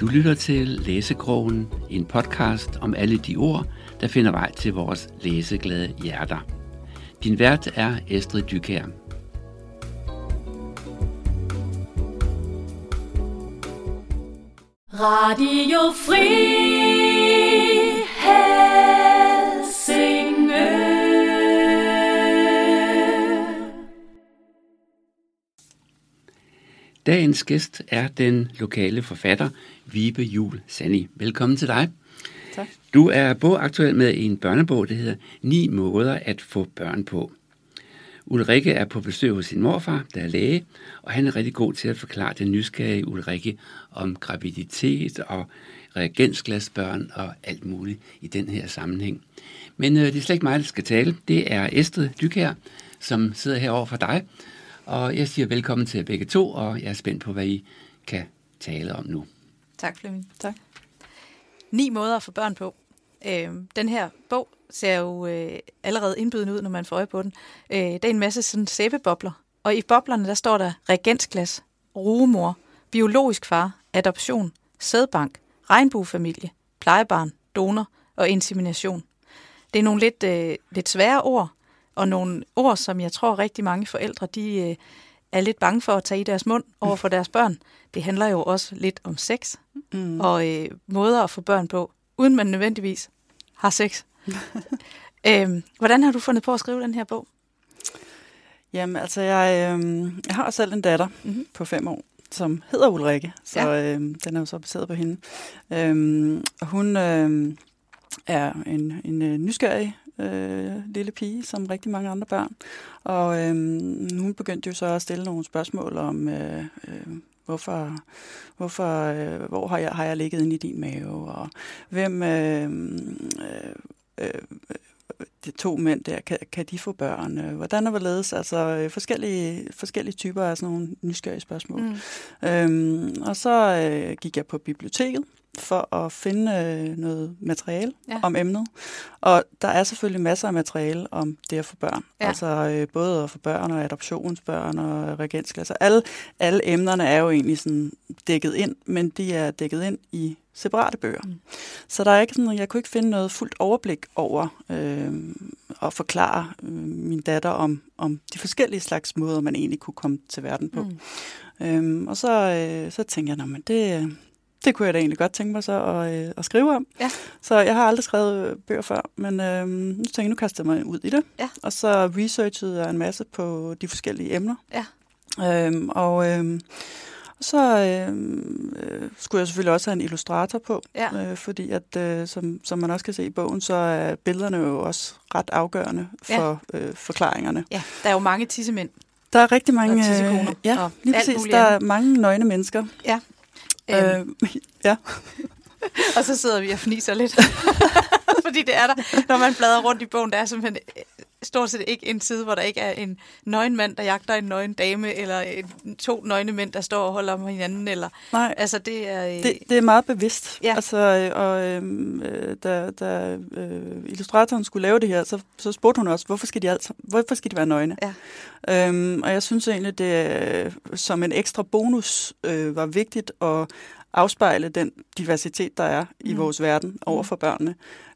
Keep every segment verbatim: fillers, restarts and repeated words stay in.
Du lytter til Læsekrogen, en podcast om alle de ord, der finder vej til vores læseglade hjerter. Din vært er Estrid Dyekjær. Radio Fri. Dagens gæst er den lokale forfatter Vibe Juul Sanning. Velkommen til dig. Tak. Du er bogaktuel med en børnebog, der hedder Ni måder at få børn på. Ulrikke er på besøg hos sin morfar, der er læge, og han er rigtig god til at forklare den nysgerrige Ulrikke om graviditet og reagensglasbørn og alt muligt i den her sammenhæng. Men øh, det er slet ikke mig, der skal tale. Det er Estrid Dyekjær, som sidder herovre for dig. Og jeg siger velkommen til begge to, og jeg er spændt på, hvad I kan tale om nu. Tak, Flemming. Tak. Ni måder at få børn på. Øh, den her bog ser jo øh, allerede indbydende ud, når man får øje på den. Øh, der er en masse sådan sæbebobler, og i boblerne der står der reagensglas, rugemor, biologisk far, adoption, sædbank, regnbuefamilie, plejebarn, donor og insemination. Det er nogle lidt, øh, lidt svære ord, og nogle ord, som jeg tror rigtig mange forældre, de øh, er lidt bange for at tage i deres mund over for deres børn. Det handler jo også lidt om sex mm. og øh, måder at få børn på, uden man nødvendigvis har sex. øhm, hvordan har du fundet på at skrive den her bog? Jamen altså, jeg, øh, jeg har selv en datter mm-hmm. på fem år, som hedder Ulrikke, så ja. øh, den er jo så baseret på hende. Øh, hun øh, er en, en øh, nysgerrig Øh, lille pige, som rigtig mange andre børn. Og øh, hun begyndte jo så at stille nogle spørgsmål om, øh, øh, hvorfor, hvorfor øh, hvor har jeg, har jeg ligget inde i din mave, og hvem øh, øh, øh, de to mænd der, kan, kan de få børn? Hvordan og hvorledes? Altså forskellige, forskellige typer af sådan nogle nysgerrige spørgsmål. Mm. Øhm, og så øh, gik jeg på biblioteket for at finde øh, noget materiale ja. om emnet. Og der er selvfølgelig masser af materiale om det at få børn. Ja. Altså øh, både at få børn og adoptionsbørn og reagensglas. Altså, alle, alle emnerne er jo egentlig sådan dækket ind, men de er dækket ind i separate bøger. Mm. Så der er ikke sådan, jeg kunne ikke finde noget fuldt overblik over øh, at forklare øh, min datter om, om de forskellige slags måder, man egentlig kunne komme til verden på. Mm. Øhm, og så, øh, så tænkte jeg, nå, men det, det kunne jeg da egentlig godt tænke mig så at, øh, at skrive om. Ja. Så jeg har aldrig skrevet bøger før, men øh, nu tænkte jeg, nu kastede jeg mig ud i det. Ja. Og så researchede jeg en masse på de forskellige emner. Ja. Øhm, og... Øh, Så øh, skulle jeg selvfølgelig også have en illustrator på, ja. øh, fordi at, øh, som, som man også kan se i bogen, så er billederne jo også ret afgørende for ja. øh, forklaringerne. Ja, der er jo mange tissemænd. Der er rigtig mange og tissekoner. Øh, ja, og lige præcis. Der er mange nøgne mennesker. Ja. Øh, ja. Og så sidder vi og fniser lidt, fordi det er der. Når man bladrer rundt i bogen, der er simpelthen stort set ikke en side, hvor der ikke er en nøgen mand, der jagter en nøgen dame, eller en, to nøgne mænd, der står og holder om hinanden. Eller, nej, altså, det, er, øh... det, det er meget bevidst. Ja. Altså, og, øh, da da øh, illustratoren skulle lave det her, så, så spurgte hun også, hvorfor skal de, altså, hvorfor skal de være nøgne? Ja. Øhm, og jeg synes egentlig, det som en ekstra bonus øh, var vigtigt at afspejle den diversitet, der er i mm. vores verden over for børnene,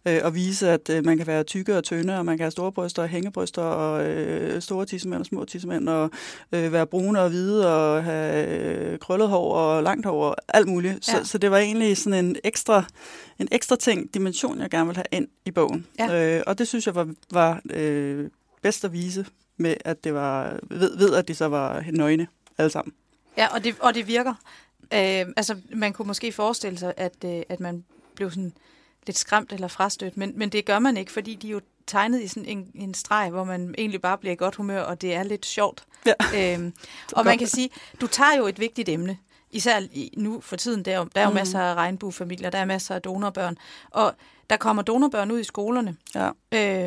øh, og vise, at øh, man kan være tykke og tynde, og man kan have store bryster og hængebryster, og øh, store tissemænd og små tissemænd, og øh, være brune og hvide, og have øh, krøllet hår og langt hår, og alt muligt. Ja. Så, så det var egentlig sådan en ekstra, en ekstra ting, dimension, jeg gerne ville have ind i bogen. Ja. Øh, og det synes jeg var, var øh, bedst at vise, med at det var ved, ved at de så var nøgne alle sammen. Ja, og det, og det virker. Øh, altså, man kunne måske forestille sig, at, øh, at man blev sådan lidt skræmt eller frastødt, men, men det gør man ikke, fordi de er jo tegnet i sådan en, en streg, hvor man egentlig bare bliver i godt humør, og det er lidt sjovt. Ja. Øh, og man kan sige, du tager jo et vigtigt emne, især nu for tiden, der, der er jo mm. masser af regnbuefamilier, der er masser af donorbørn, og der kommer donorbørn ud i skolerne, ja.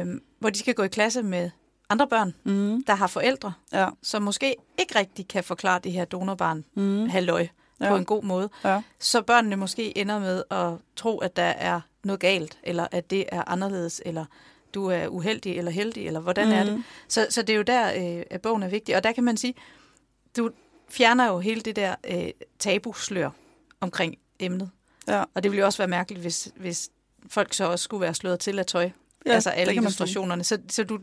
øh, hvor de skal gå i klasse med andre børn, mm. der har forældre, ja. som måske ikke rigtig kan forklare det her donorbarn mm. halløj. Ja. På en god måde, ja. så børnene måske ender med at tro, at der er noget galt, eller at det er anderledes, eller du er uheldig eller heldig, eller hvordan mm-hmm. er det? Så, så det er jo der, øh, at bogen er vigtig. Og der kan man sige, du fjerner jo hele det der øh, tabuslør omkring emnet. Ja. Og det ville jo også være mærkeligt, hvis, hvis folk så også skulle være slået til af tøj. Ja, altså alle illustrationerne. Så, så du,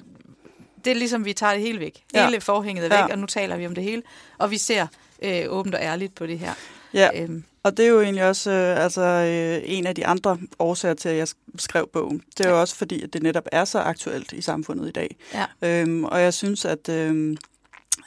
det er ligesom, vi tager det hele væk. Hele ja. forhænget er væk, ja. og nu taler vi om det hele. Og vi ser øh, åbent og ærligt på det her. Ja, æm. og det er jo egentlig også øh, altså, øh, en af de andre årsager til, at jeg skrev bogen. Det er ja. jo også fordi, at det netop er så aktuelt i samfundet i dag. Ja. Øhm, og jeg synes, at... Øh,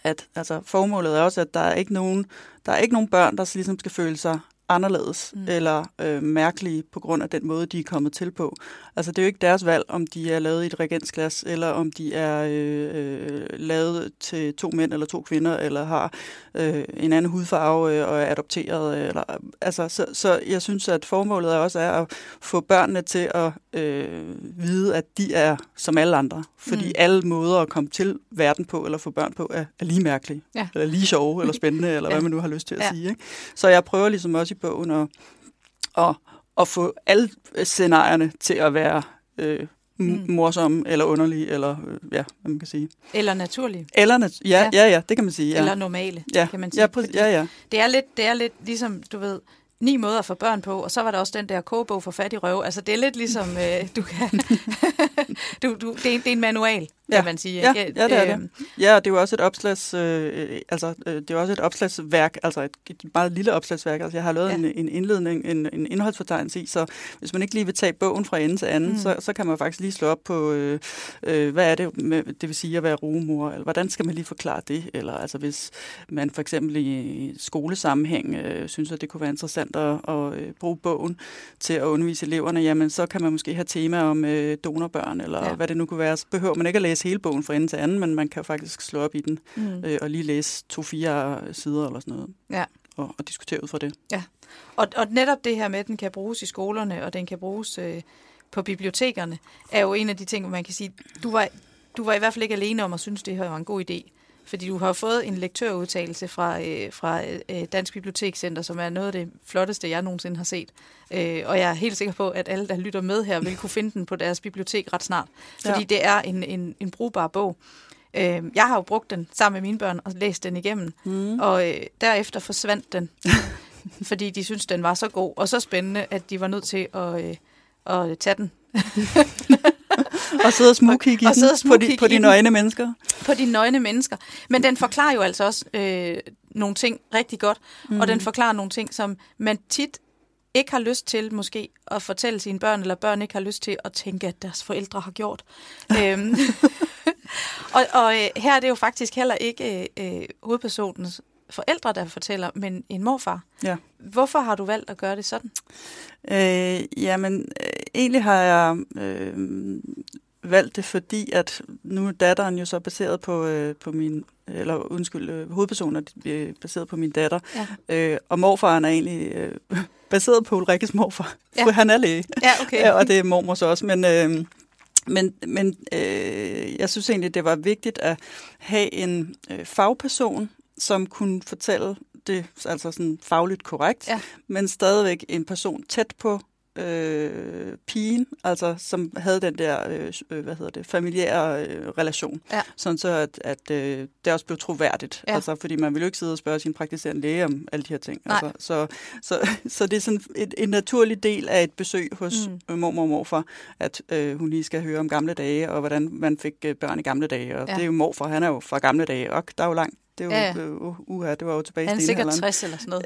at altså, formålet er også, at der er ikke nogen, der er ikke nogen børn, der ligesom skal føle sig anderledes mm. eller øh, mærkelige på grund af den måde, de er kommet til på. Altså, det er jo ikke deres valg, om de er lavet i et regensglas, eller om de er øh, lavet til to mænd eller to kvinder, eller har øh, en anden hudfarve øh, og er adopteret. Eller, altså, så, så jeg synes, at formålet også er at få børnene til at øh, vide, at de er som alle andre. Fordi mm. alle måder at komme til verden på, eller få børn på, er, er lige mærkelige, ja. eller lige sjove, eller spændende, eller ja. hvad man nu har lyst til at ja. sige. Ikke? Så jeg prøver ligesom også i bogen og, og, og få alle scenarierne til at være øh, m- morsomme eller underlige, eller øh, ja, hvad man kan sige. Eller naturlige. Eller nat- ja, ja, ja, det kan man sige. Ja. Eller normale, ja. kan man sige. Ja, præ- ja, ja. Det er lidt, det er lidt ligesom, du ved, Ni måder at få børn på, og så var der også den der kogebog for fattig røv. Altså, det er lidt ligesom, øh, du kan... du, du, det, er, det er en manual, ja. kan man sige. Ja, ja, det er det. Ja, og det er jo også et opslags, øh, altså, det er også et opslagsværk, altså et, et meget lille opslagsværk. Altså, jeg har lavet ja. en, en indledning, en, en indholdsfortegnelse i, så hvis man ikke lige vil tage bogen fra ende til anden, mm. så, så kan man faktisk lige slå op på, øh, øh, hvad er det, med, det vil sige at være rugemor, eller hvordan skal man lige forklare det? Eller altså, hvis man for eksempel i skolesammenhæng øh, synes, at det kunne være interessant og, og øh, bruge bogen til at undervise eleverne, jamen så kan man måske have tema om øh, donorbørn, eller ja. hvad det nu kunne være. Så behøver man ikke at læse hele bogen fra ende til anden, men man kan faktisk slå op i den mm. øh, og lige læse to-fire sider eller sådan noget, ja. og, og diskutere ud fra det. Ja, og, og netop det her med, at den kan bruges i skolerne, og den kan bruges øh, på bibliotekerne, er jo en af de ting, hvor man kan sige, du var, du var i hvert fald ikke alene om at synes, det her var en god idé. Fordi du har fået en lektørudtalelse fra, øh, fra øh, Dansk Bibliotekcenter, som er noget af det flotteste, jeg nogensinde har set. Øh, og jeg er helt sikker på, at alle, der lytter med her, vil kunne finde den på deres bibliotek ret snart. Fordi ja. det er en, en, en brugbar bog. Øh, jeg har jo brugt den sammen med mine børn og læst den igennem. Mm. Og øh, derefter forsvandt den, fordi de syntes, den var så god og så spændende, at de var nødt til at, øh, at tage den. Og sidde og smugkigge i den på de, på de nøgne mennesker. På de nøgne mennesker. Men den forklarer jo altså også øh, nogle ting rigtig godt, mm. og den forklarer nogle ting, som man tit ikke har lyst til måske at fortælle sine børn, eller børn ikke har lyst til at tænke, at deres forældre har gjort. øhm. og og øh, her er det jo faktisk heller ikke øh, hovedpersonens forældre, der fortæller, men en morfar. Ja. Hvorfor har du valgt at gøre det sådan? Øh, jamen, øh, egentlig har jeg øh, valgt det, fordi at nu er datteren jo så baseret på, øh, på min, eller undskyld, øh, hovedpersoner øh, baseret på min datter, ja. øh, og morfaren er egentlig øh, baseret på Ulrikkes morfar. Ja. Han er læge. Ja, okay. ja, og det er mormor så også, men... Øh, Men, men øh, jeg synes egentlig, det var vigtigt at have en øh, fagperson, som kunne fortælle det altså sådan fagligt korrekt, ja. men stadigvæk en person tæt på øh, pigen, altså som havde den der øh, hvad hedder det, familiære øh, relation, ja. sådan så at, at øh, det også blev troværdigt, ja. altså fordi man ville jo ikke sidde og spørge sin praktiserende læge om alle de her ting. Altså, så, så, så det er sådan et, en naturlig del af et besøg hos mm. mormor og morfar, at øh, hun lige skal høre om gamle dage, og hvordan man fik øh, børn i gamle dage, og ja. det er jo morfar, han er jo fra gamle dage, og der er jo langt. Det er jo, ja, ja. Uh, uh, det var jo tilbage i han stenalderen. Han er sikkert tres eller sådan noget.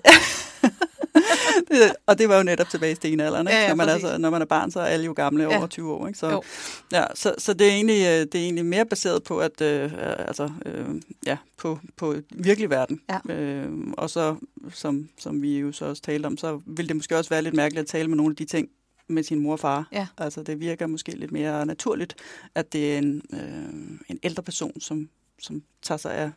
det, og det var jo netop tilbage i stenalderen. Ikke? Ja, ja, når, man er så, når man er barn, så er alle jo gamle ja. over tyve år. Ikke? Så, ja, så, så det, er egentlig, det er egentlig mere baseret på, at, øh, altså, øh, ja, på, på virkelig verden. Ja. Øh, og så, som, som vi jo så også talte om, så ville det måske også være lidt mærkeligt at tale med nogle af de ting med sin mor og far. Ja. Altså, det virker måske lidt mere naturligt, at det er en, øh, en ældre person, som, som tager sig af.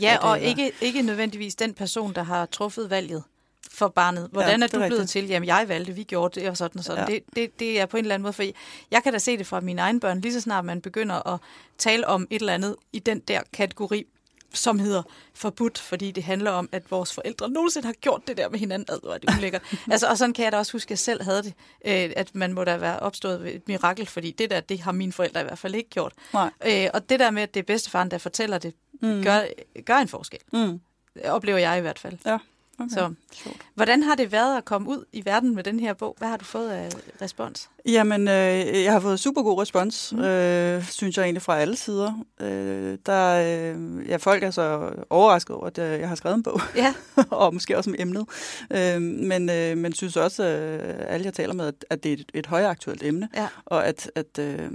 Ja, og ikke, ikke nødvendigvis den person, der har truffet valget for barnet. Hvordan ja, er du blevet rigtigt. til? Jamen, jeg valgte, vi gjorde det, og sådan og sådan. Ja. Det, det, det er på en eller anden måde, for jeg kan da se det fra mine egne børn, lige så snart man begynder at tale om et eller andet i den der kategori, som hedder forbudt, fordi det handler om, at vores forældre nogensinde har gjort det der med hinanden. Ad, hvor er det ulækkert. Altså, og sådan kan jeg da også huske, at jeg selv havde det, at man må da være opstået ved et mirakel, fordi det der, det har mine forældre i hvert fald ikke gjort. Nej. Og det der med, at det er bedstefaren, der fortæller det, Mm. Gør, gør en forskel. Mm. Oplever jeg i hvert fald. Ja. Okay. Så hvordan har det været at komme ud i verden med den her bog? Hvad har du fået af respons? Jamen, øh, jeg har fået super god respons, mm. øh, synes jeg egentlig fra alle sider. Øh, der, øh, ja, folk er så overrasket over, at jeg har skrevet en bog, yeah. og måske også om emnet. Øh, men øh, man synes også, at alle jeg taler med, at det er et, et højaktuelt emne, ja. og at, at, øh,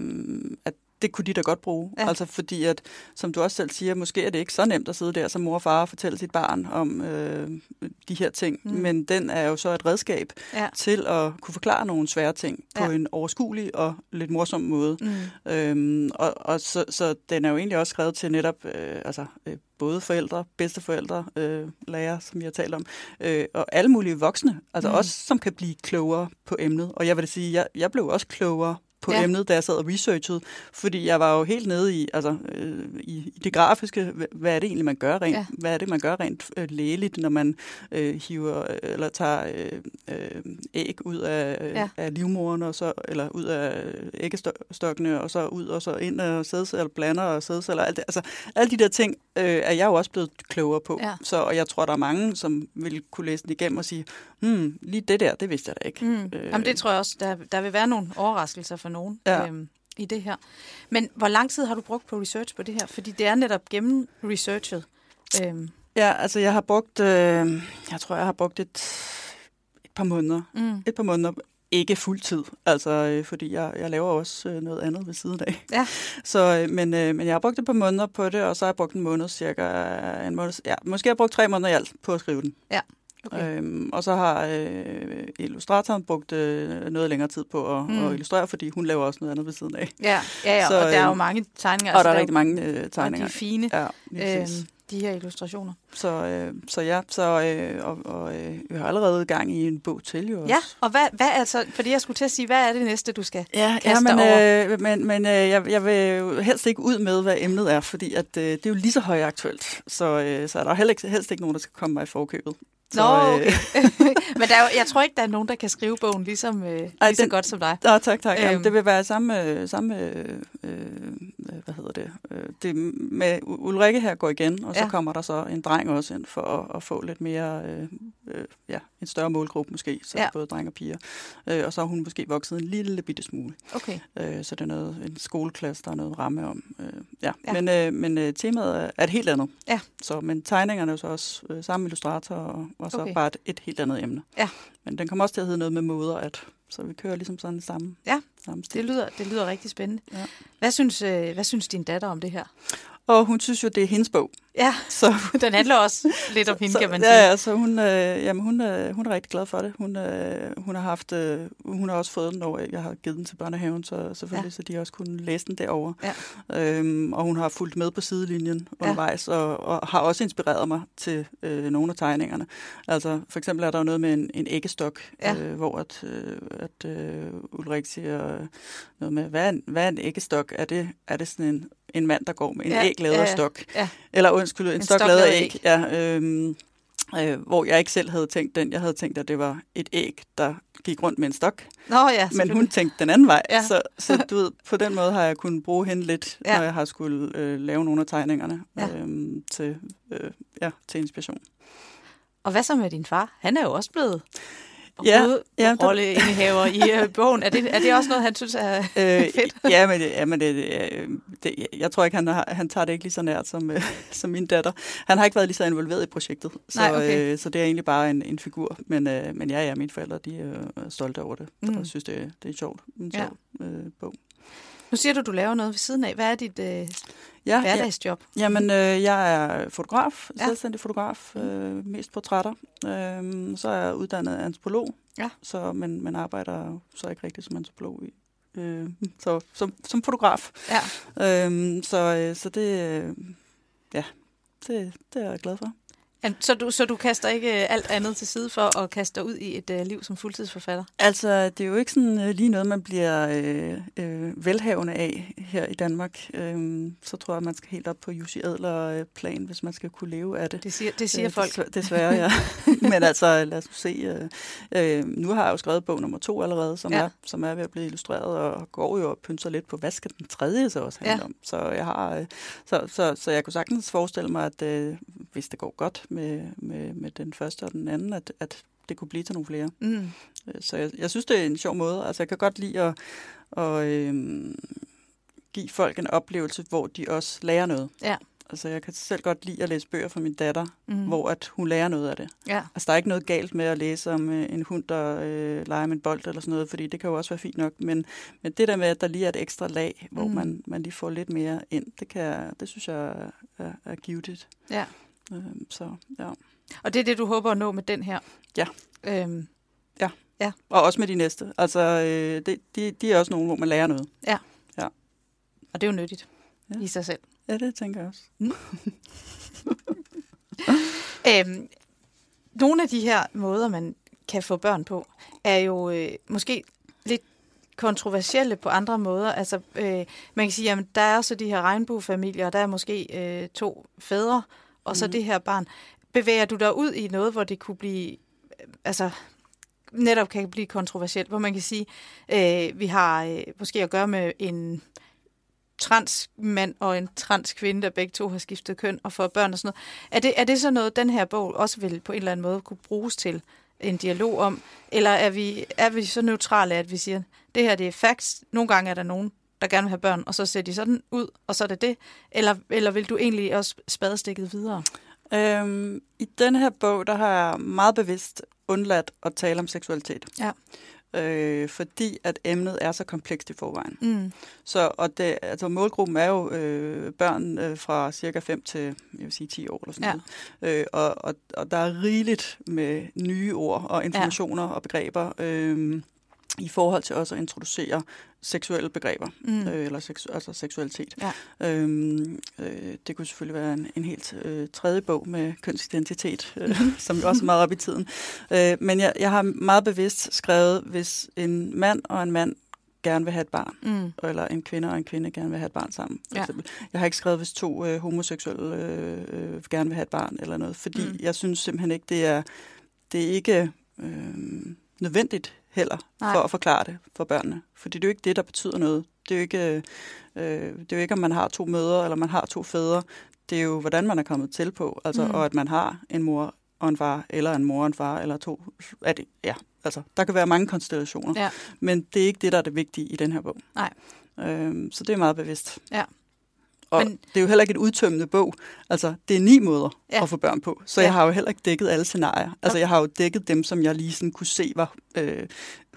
at det kunne de da godt bruge. Ja. Altså fordi, at, som du også selv siger, måske er det ikke så nemt at sidde der som mor og far og fortælle sit barn om øh, de her ting, mm. men den er jo så et redskab ja. til at kunne forklare nogle svære ting på ja. en overskuelig og lidt morsom måde. Mm. Øhm, og og så, så den er jo egentlig også skrevet til netop øh, altså, øh, både forældre, bedsteforældre, øh, lærere, som jeg har talt om, øh, og alle mulige voksne, altså mm. også som kan blive klogere på emnet. Og jeg vil da sige, jeg, jeg blev også klogere på ja. emnet, da jeg sad og researchede, fordi jeg var jo helt nede i, altså, øh, i, i det grafiske, hvad er det egentlig, man gør rent, ja. hvad er det, man gør rent øh, lægeligt, når man øh, hiver, eller tager øh, øh, æg ud af, øh, ja. af livmoderen, og så, eller ud af æggestokkene, og så ud, og så ind, og sædceller, blander, og sædceller, alt det, altså, alle de der ting, øh, er jeg jo også blevet klogere på, ja. så, og jeg tror, der er mange, som vil kunne læse den igennem og sige, hmm, lige det der, det vidste jeg da ikke. Mm. Øh, Jamen, det tror jeg også, der, der vil være nogle overraskelser for nogen ja. øhm, i det her. Men hvor lang tid har du brugt på research på det her? Fordi det er netop gennem researchet. Øhm. Ja, altså jeg har brugt, øh, jeg tror jeg har brugt et, et par måneder. Mm. Et par måneder. Ikke fuld tid, altså, øh, fordi jeg, jeg laver også øh, noget andet ved siden af. Ja. Så, øh, men, øh, men jeg har brugt et par måneder på det, og så har jeg brugt en måned cirka. En måned, ja, måske har jeg brugt tre måneder i alt på at skrive den. Ja. Okay. Øhm, og så har øh, illustratoren brugt øh, noget længere tid på at, mm. at illustrere, fordi hun laver også noget andet ved siden af. Ja, ja, ja så, og der øh, er jo mange tegninger. Og altså, der, der er rigtig mange øh, tegninger. Og de fine, ja, øh, de her illustrationer. Så, øh, så ja, så, øh, og, og øh, jeg har allerede gang i en bog til jo også. Ja, og hvad, hvad altså, fordi jeg skulle til at sige, hvad er det næste, du skal ja, kaste ja, men, over? Øh, men men øh, jeg, jeg vil jo helst ikke ud med, hvad emnet er, fordi at, øh, det er jo lige så højaktuelt, så, øh, så er der jo helst ikke nogen, der skal komme mig i forkøbet. Så, Nå, okay. Men der er jo, jeg tror ikke, der er nogen, der kan skrive bogen ligesom, øh, lige Ej, den, så godt som dig. Nå, tak, tak. Jamen, det vil være samme, samme øh, hvad hedder det, det med Ulrikke her går igen, og ja. så kommer der så en dreng også ind for at, at få lidt mere, øh, øh, ja, en større målgruppe måske, så ja. både dreng og piger. Øh, og så har hun måske vokset en lille bitte smule. Okay. Øh, så det er noget, en skoleklasse, der er noget ramme om. Øh, ja. ja. Men, øh, men temaet er et helt andet. Ja. Så, men tegningerne er jo så også øh, samme illustrator og og så okay. bare et, et helt andet emne. Ja. Men den kommer også til at hedde noget med måder, at så vi kører ligesom sådan samme. Ja, samme det lyder det lyder rigtig spændende. Ja. Hvad synes øh, hvad synes din datter om det her? Og hun synes jo, det er hendes bog. Ja. Så den handler også lidt om hende, så, kan man sige. Ja, ja, så hun øh, jamen hun øh, hun er rigtig glad for det. Hun øh, hun har haft øh, hun har også fået den over. Jeg har givet den til børnehaven, så selvfølgelig ja. så de også kunne læse den derovre. Ja. Øhm, og hun har fulgt med på sidelinjen undervejs ja. og, og har også inspireret mig til øh, nogle af tegningerne. Altså for eksempel er der jo noget med en, en æggestok, ja. øh, hvor at øh, at øh, Ulrik siger noget med hvad er en, hvad er en æggestok? Er det er det sådan en en mand, der går med en ja, æg lavet af ja, stok. Ja. Eller undskyld, en, en stok lavet af æg. Ja, øhm, øh, hvor jeg ikke selv havde tænkt den. Jeg havde tænkt, at det var et æg, der gik rundt med en stok. Nå, ja, men hun tænkte den anden vej. Ja. Så, så du ved, på den måde har jeg kunnet bruge hende lidt, ja. når jeg har skulle øh, lave nogle af tegningerne ja. øhm, til, øh, ja, til inspiration. Og hvad så med din far? Han er jo også blevet... Ja, ja, rolleindehaver i uh, bogen. Er det, er det også noget, han synes er øh, fedt? Ja, men, det, ja, men det, det, jeg tror ikke, han, har, han tager det ikke lige så nært som, øh, som min datter. Han har ikke været lige så involveret i projektet, så, Nej, okay. øh, så det er egentlig bare en, en figur. Men, øh, men ja, ja, mine forældre de er stolte over det, mm. og synes, det, det er sjovt. En sjov ja. øh, bog. Nu siger du, du laver noget ved siden af. Hvad er dit øh, ja, hverdagsjob? Ja. Jamen, øh, jeg er fotograf, ja. selvstændig fotograf, øh, mest portrætter. Øh, så er jeg uddannet antropolog, ja. så, men man arbejder så ikke rigtig som antropolog i. Øh, så, som, som fotograf. Ja. Øh, så, så det, øh, ja, det, det er jeg glad for. Så du, så du kaster ikke alt andet til side for at kaste dig ud i et øh, liv som fuldtidsforfatter? Altså, det er jo ikke sådan øh, lige noget, man bliver øh, øh, velhavende af her i Danmark. Øh, så tror jeg, man skal helt op på Jussi Adler-plan, hvis man skal kunne leve af det. Det siger, det siger øh, folk. Desværre, desværre ja. Men altså, lad os se. Øh, øh, nu har jeg jo skrevet bog nummer to allerede, som, ja. er, som er ved at blive illustreret, og går jo og pynser lidt på, hvad skal den tredje så også handle ja. om? Så jeg, har, øh, så, så, så jeg kunne sagtens forestille mig, at øh, hvis det går godt med, med, med den første og den anden, at, at det kunne blive til nogle flere. Mm. Så jeg, jeg synes, det er en sjov måde. Altså, jeg kan godt lide at, at øhm, give folk en oplevelse, hvor de også lærer noget. Ja. Altså, jeg kan selv godt lide at læse bøger fra min datter, mm. hvor at hun lærer noget af det. Ja. Altså, der er ikke noget galt med at læse om øh, en hund, der øh, leger med en bold eller sådan noget, fordi det kan jo også være fint nok. Men, men det der med, at der lige er et ekstra lag, hvor mm. man, man lige får lidt mere ind, det, kan, det synes jeg er, er, er givet. Ja. Øhm, så, ja. Og det er det, du håber at nå med den her? Ja. Øhm. Ja. Ja. Og også med de næste. Altså, øh, det, de, de er også nogle, hvor man lærer noget. Ja. Ja. Og det er jo nyttigt ja. i sig selv. Ja, det tænker jeg også. Mm. øhm, nogle af de her måder, man kan få børn på, er jo øh, måske lidt kontroversielle på andre måder. Altså, øh, man kan sige, at der er så de her regnbuefamilier, og der er måske øh, to fædre, og mm. så det her barn. Bevæger du dig ud i noget, hvor det kunne blive, altså netop kan blive kontroversielt, hvor man kan sige, øh, vi har øh, måske at gøre med en transmand og en transkvinde, der begge to har skiftet køn og får børn og sådan noget. Er det, er det så noget, den her bog også vil på en eller anden måde kunne bruges til en dialog om? Eller er vi, er vi så neutrale, at vi siger, det her det er facts, nogle gange er der nogen, der gerne vil have børn, og så ser de sådan ud, og så er det det? Eller, eller vil du egentlig også spadestikket videre? Øhm, I den her bog, der har jeg meget bevidst undladt at tale om seksualitet. Ja. Øh, fordi at emnet er så komplekst i forvejen. Mm. Så, og det, altså målgruppen er jo øh, børn øh, fra cirka fem til jeg vil sige, ti år eller sådan ja. noget. Øh, og, og, og der er rigeligt med nye ord og informationer ja. og begreber øh, i forhold til også at introducere seksuelle begreber, mm. øh, eller seksu- altså seksualitet. Ja. Øhm, øh, det kunne selvfølgelig være en, en helt øh, tredje bog med kønsidentitet, øh, som jo også er meget op i tiden. Øh, men jeg, jeg har meget bevidst skrevet, hvis en mand og en mand gerne vil have et barn, mm. eller en kvinde og en kvinde gerne vil have et barn sammen, for ja. eksempel. Jeg har ikke skrevet, hvis to øh, homoseksuelle øh, øh, gerne vil have et barn, eller noget, fordi mm. jeg synes simpelthen ikke, det er, det er ikke øh, nødvendigt, heller, Nej. for at forklare det for børnene. Fordi det er jo ikke det, der betyder noget. Det er jo ikke, øh, det er jo ikke om man har to mødre, eller man har to fædre. Det er jo, hvordan man er kommet til på. Altså, mm. og at man har en mor og en far, eller en mor og en far, eller to. At, ja, altså, der kan være mange konstellationer. Ja. Men det er ikke det, der er det vigtige i den her bog. Nej. Øhm, så det er meget bevidst. Ja. Og men, det er jo heller ikke et udtømmende bog. Altså, det er ni måder ja. at få børn på. Så ja. jeg har jo heller ikke dækket alle scenarier. Altså, jeg har jo dækket dem, som jeg lige sådan kunne se var øh,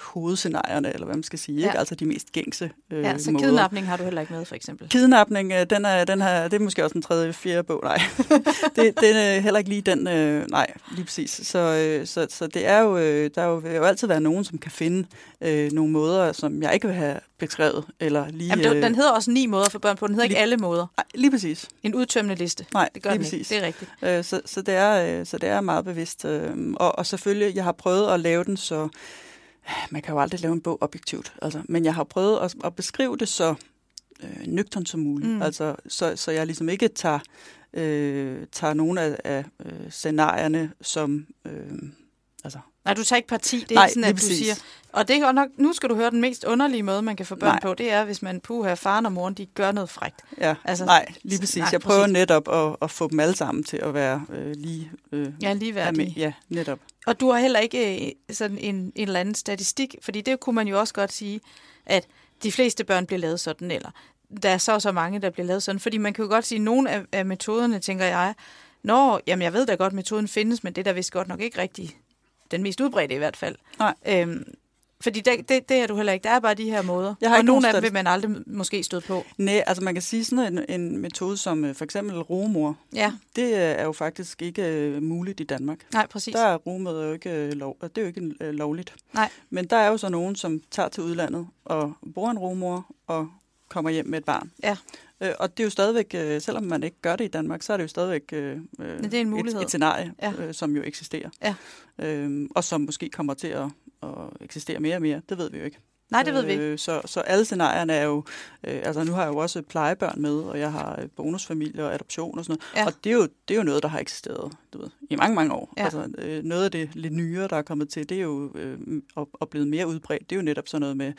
hovedscenarierne, eller hvad man skal sige. Ikke? Ja. Altså de mest gængse øh, ja, så måder. Kidnapning har du heller ikke med, for eksempel? Kidnapning, den er, den her, det er måske også en tredje, fjerde bog. Nej, det, den er heller ikke lige den. Øh, nej, lige præcis. Så, øh, så, så det er jo, øh, der vil jo altid være nogen, som kan finde øh, nogle måder, som jeg ikke vil have beskrevet. Eller lige, Jamen, det, øh, den hedder også ni måder for børn på. Den hedder lige, ikke alle måder. Nej, lige præcis. En udtømmende liste. Nej, det gør lige præcis. Det er rigtigt. Øh, så, så, det er, øh, så det er meget bevidst. Øh, og, og selvfølgelig, jeg har prøvet at lave den, så man kan jo aldrig lave en bog objektivt, altså, men jeg har prøvet at, at beskrive det så øh, nøgternt som muligt, mm. altså, så, så jeg ligesom ikke tager, øh, tager nogle af, af scenarierne som... Øh, altså. Nej, du tager ikke parti, det er Nej, ikke sådan, at du præcis. siger... Og det er nok, nu skal du høre den mest underlige måde, man kan få børn nej. på, det er, hvis man puha, faren og moren, de gør noget frækt. Ja, altså, nej, lige præcis. Nej, jeg prøver præcis. netop at, at få dem alle sammen til at være øh, lige... Øh, ja, ligeværdige. Ja, netop. Og du har heller ikke øh, sådan en, en eller anden statistik, fordi det kunne man jo også godt sige, at de fleste børn bliver lavet sådan, eller der er så så mange, der bliver lavet sådan. Fordi man kan jo godt sige, at nogle af, af metoderne, tænker jeg, nå, jamen jeg ved da godt, metoden findes, men det der vist godt nok ikke rigtigt. Den mest udbredte i hvert fald. Nej. Øhm, Fordi det, det, det er du heller ikke. Der er bare de her måder. Og nogle af dem vil man aldrig måske støde på. Nej, altså man kan sige sådan en, en metode som for eksempel rugemor. Ja. Det er jo faktisk ikke muligt i Danmark. Nej, præcis. Der er rugemødre jo ikke lov, og det er jo ikke lovligt. Nej. Men der er jo så nogen, som tager til udlandet og bruger en rugemor og kommer hjem med et barn. Ja. Øh, og det er jo stadigvæk, øh, selvom man ikke gør det i Danmark, så er det jo stadigvæk øh, det er en mulighed. Et, et scenarie, ja. øh, som jo eksisterer. Ja. Øh, og som måske kommer til at og eksisterer mere og mere, det ved vi jo ikke. Nej, det ved vi ikke. Øh, så, så alle scenarierne er jo... Øh, altså, nu har jeg jo også plejebørn med, og jeg har bonusfamilie og adoption og sådan noget. Ja. Og det er, jo, det er jo noget, der har eksisteret du ved, i mange, mange år. Ja. Altså, øh, noget af det lidt nyere, der er kommet til, det er jo øh, og, og blevet mere udbredt. Det er jo netop sådan noget med...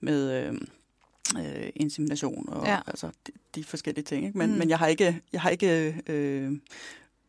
med øh, Øh, insemination og ja. altså de, de forskellige ting. Ikke? Men, mm. men jeg har ikke, jeg har ikke øh,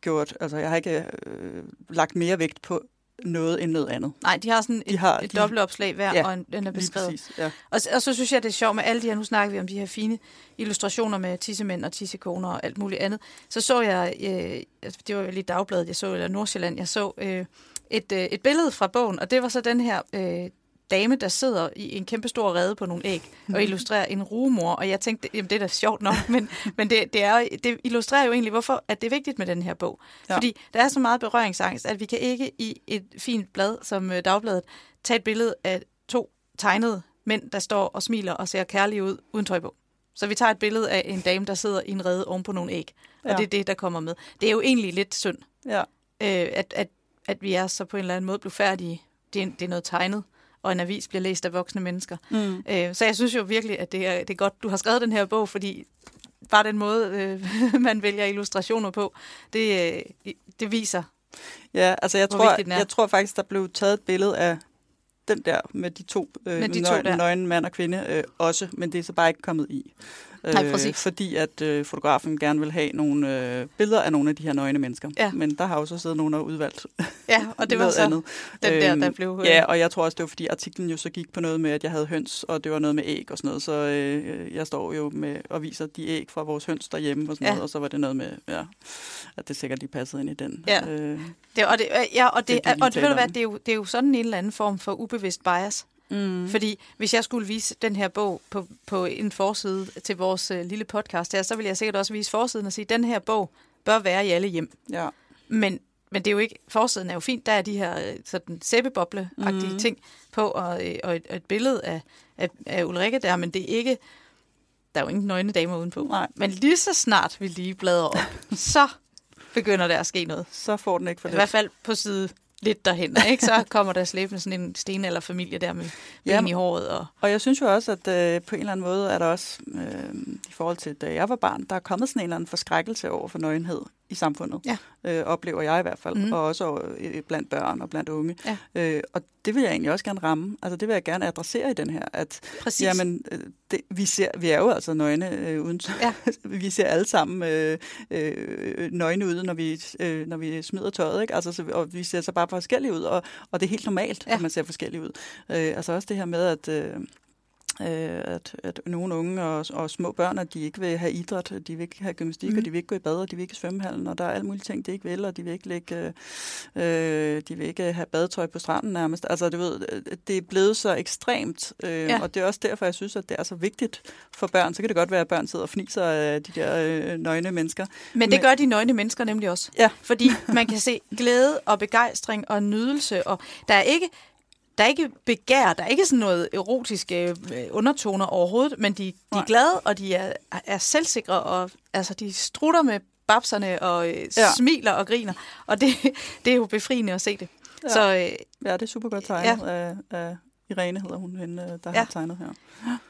gjort, altså jeg har ikke øh, lagt mere vægt på noget end noget andet. Nej, de har sådan et, har, et dobbeltopslag hver, ja, og en, den er beskrevet. Præcis, ja. Og, og så synes jeg, det er sjovt med alle de her, nu snakker vi om de her fine illustrationer med tissemænd og tissekoner og alt muligt andet. Så så jeg, øh, det var jo lige Dagbladet, jeg så, eller Nordsjælland, jeg så øh, et, øh, et billede fra bogen, og det var så den her øh, dame, der sidder i en kæmpe stor rede på nogle æg og illustrerer en rugemor, og jeg tænkte, jamen det er da sjovt nok, men, men det, det, er, det illustrerer jo egentlig, hvorfor at det er vigtigt med den her bog. Ja. Fordi der er så meget berøringsangst, at vi kan ikke i et fint blad som Dagbladet tage et billede af to tegnede mænd, der står og smiler og ser kærlige ud uden tøj på. Så vi tager et billede af en dame, der sidder i en rede oven på nogle æg, og ja, det er det, der kommer med. Det er jo egentlig lidt synd, ja, øh, at, at, at vi er så på en eller anden måde blevet færdige. Det er, det er noget tegnet, og en avis bliver læst af voksne mennesker. Mm. Øh, så jeg synes jo virkelig, at det er, det er godt, du har skrevet den her bog, fordi bare den måde, øh, man vælger illustrationer på, det, øh, det viser, ja, altså jeg hvor tror, vigtigt den er. Jeg tror faktisk, der blev taget et billede af den der med de to, øh, med de nøg- to nøgne mand og kvinde øh, også, men det er så bare ikke kommet i. Øh, Nej, fordi at øh, fotografen gerne vil have nogle øh, billeder af nogle af de her nøgne mennesker. Ja. Men der har jo så siddet nogen, der udvalgt. Ja, og det var så andet. Den der, der blev... Øh... Ja, og jeg tror også, det var fordi artiklen jo så gik på noget med, at jeg havde høns, og det var noget med æg og sådan noget. Så øh, jeg står jo med og viser de æg fra vores høns derhjemme og sådan, ja, noget, og så var det noget med, ja, at det sikkert lige passede ind i den. Ja, øh, det, og, det, ja, og, det, det, og det, ved du hvad, det, er jo, det er jo sådan en eller anden form for ubevidst bias. Mm. Fordi hvis jeg skulle vise den her bog på, på en forside til vores øh, lille podcast her, så ville jeg sikkert også vise forsiden og sige, at den her bog bør være i alle hjem. Ja. Men, men det er jo ikke, forsiden er jo fint, der er de her sådan sæbeboble-agtige mm. ting på, og, og, et, og et billede af, af, af Ulrikke der, men det er ikke, der er jo ingen nøgne damer udenpå. Nej. Men lige så snart vi lige bladrer op, så begynder der at ske noget. Så får den ikke for det. I hvert fald på side... lidt derhen, ikke? Så kommer der slæbende sådan en stenalderfamilie der med ben, ja, i håret. Og... og jeg synes jo også, at øh, på en eller anden måde er der også, øh, i forhold til da jeg var barn, der er kommet sådan en eller anden forskrækkelse over for nøgenhed i samfundet. Ja. Øh, oplever jeg i hvert fald. Mm. Og også øh, blandt børn og blandt unge. Ja. Øh, og det vil jeg egentlig også gerne ramme. Altså det vil jeg gerne adressere i den her. At, præcis. Jamen, det, vi, ser, vi er jo altså nøgne øh, uden... Ja. Vi ser alle sammen øh, øh, nøgne ude, når vi, øh, når vi smider tøjet, ikke? Altså, så, og vi ser så bare forskellige ud. Og, og det er helt normalt, ja, at man ser forskellige ud. Øh, altså også det her med, at... Øh, At, at nogle unge og, og små børn, at de ikke vil have idræt, de vil ikke have gymnastik, mm. og de vil ikke gå i bad, og de vil ikke i svømmehallen, og der er alle mulige ting, de ikke vil, og de vil ikke, lægge, øh, de vil ikke have badetøj på stranden nærmest. Altså, du ved, det er blevet så ekstremt, øh, ja, og det er også derfor, jeg synes, at det er så vigtigt for børn. Så kan det godt være, at børn sidder og fniser af de der øh, nøgne mennesker. Men det gør de nøgne mennesker nemlig også. Ja. Fordi man kan se glæde og begejstring og nydelse, og der er ikke... Der er ikke begær, der er ikke sådan noget erotiske undertoner overhovedet, men de, de er glade, og de er, er selvsikre, og altså, de strutter med babserne og øh, ja, smiler og griner, og det, det er jo befriende at se det. Ja, så, øh, ja, det er super godt tegnet, ja, af, af Irene, hedder hun hende, der, ja, har tegnet her.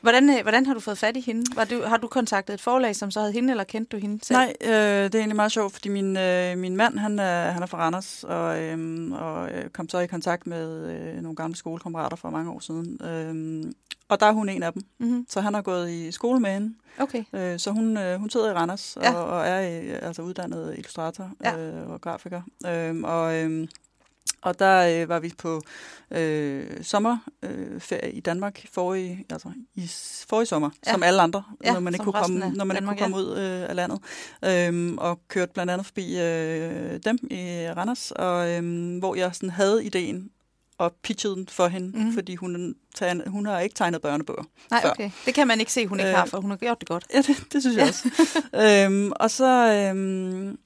Hvordan, hvordan har du fået fat i hende? Var du, har du kontaktet et forlag, som så havde hende, eller kendte du hende selv? Nej, øh, det er egentlig meget sjovt, fordi min, øh, min mand, han er, han er fra Randers, og, øh, og kom så i kontakt med øh, nogle gamle skolekammerater for mange år siden. Øh, og der er hun en af dem, mm-hmm, så han har gået i skole med hende. Okay. Øh, så hun, øh, hun sidder i Randers, og, ja, og er øh, altså uddannet illustrator, ja, øh, og grafiker. Øh, og... Øh, Og der øh, var vi på øh, sommerferie øh, i Danmark forrige, altså i forrige sommer, ja, som alle andre, ja, når man ikke kunne komme, når man Danmark, ikke kunne komme ud øh, af landet. Øhm, og kørte blandt andet forbi øh, dem i Randers, og, øh, hvor jeg sådan havde ideen og pitchede den for hende, mm. fordi hun, tegn, hun har ikke tegnet børnebøger. Nej, før. Okay. Det kan man ikke se, hun ikke øh, har, for hun har gjort det godt. Ja, det, det synes jeg, ja, også. øhm, og så... Øh,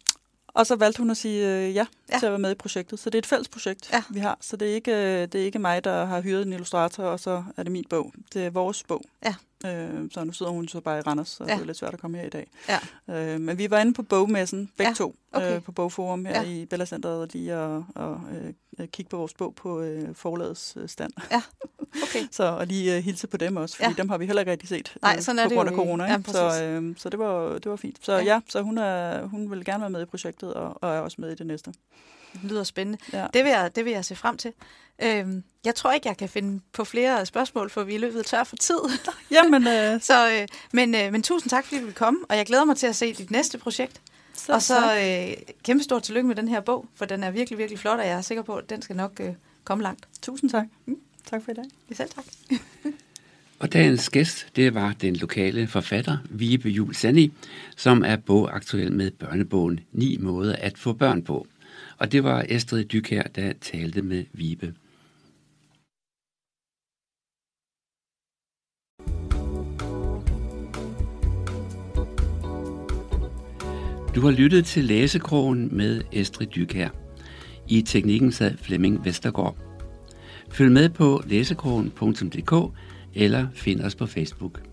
Og så valgte hun at sige øh, ja, ja til at være med i projektet. Så det er et fælles projekt, ja, vi har. Så det er, ikke, øh, det er ikke mig, der har hyret en illustrator, og så er det min bog. Det er vores bog. Ja. Øh, så nu sidder hun så bare i Randers, så, ja, det er lidt svært at komme her i dag. Ja. Øh, men vi var inde på bogmessen, begge, ja, to, okay, øh, på Bogforum her, ja, i Bella Centeret, lige og, og øh, kigge på vores bog på øh, forlagets øh, stand. Ja. Okay. så, og lige øh, hilse på dem også, fordi, ja, dem har vi heller ikke rigtig set Nej, øh, på grund af corona. Ja, så øh, så det, var, det var fint. Så, ja. Ja, så hun, er, hun vil gerne være med i projektet, og, og er også med i det næste. Det lyder spændende. Ja. Det, vil jeg, det vil jeg se frem til. Øhm, jeg tror ikke, jeg kan finde på flere spørgsmål, for vi er løbet tør for tid. Jamen, øh. så, øh, men, øh, men tusind tak, fordi du ville komme, og jeg glæder mig til at se dit næste projekt. Så, og så øh, kæmpe stort tillykke med den her bog, for den er virkelig, virkelig flot, og jeg er sikker på, at den skal nok øh, komme langt. Tusind tak. Mm. Tak for i dag. Ja, selv tak. Og dagens gæst, det var den lokale forfatter, Vibe Juul Sanning, som er bogaktuel med børnebogen Ni måder at få børn på. Og det var Estrid Dyekjær, der talte med Vibe. Du har lyttet til Læsekrogen med Estrid Dyekjær. I teknikken sad Flemming Vestergaard. Følg med på læsekrogen punktum d k eller find os på Facebook.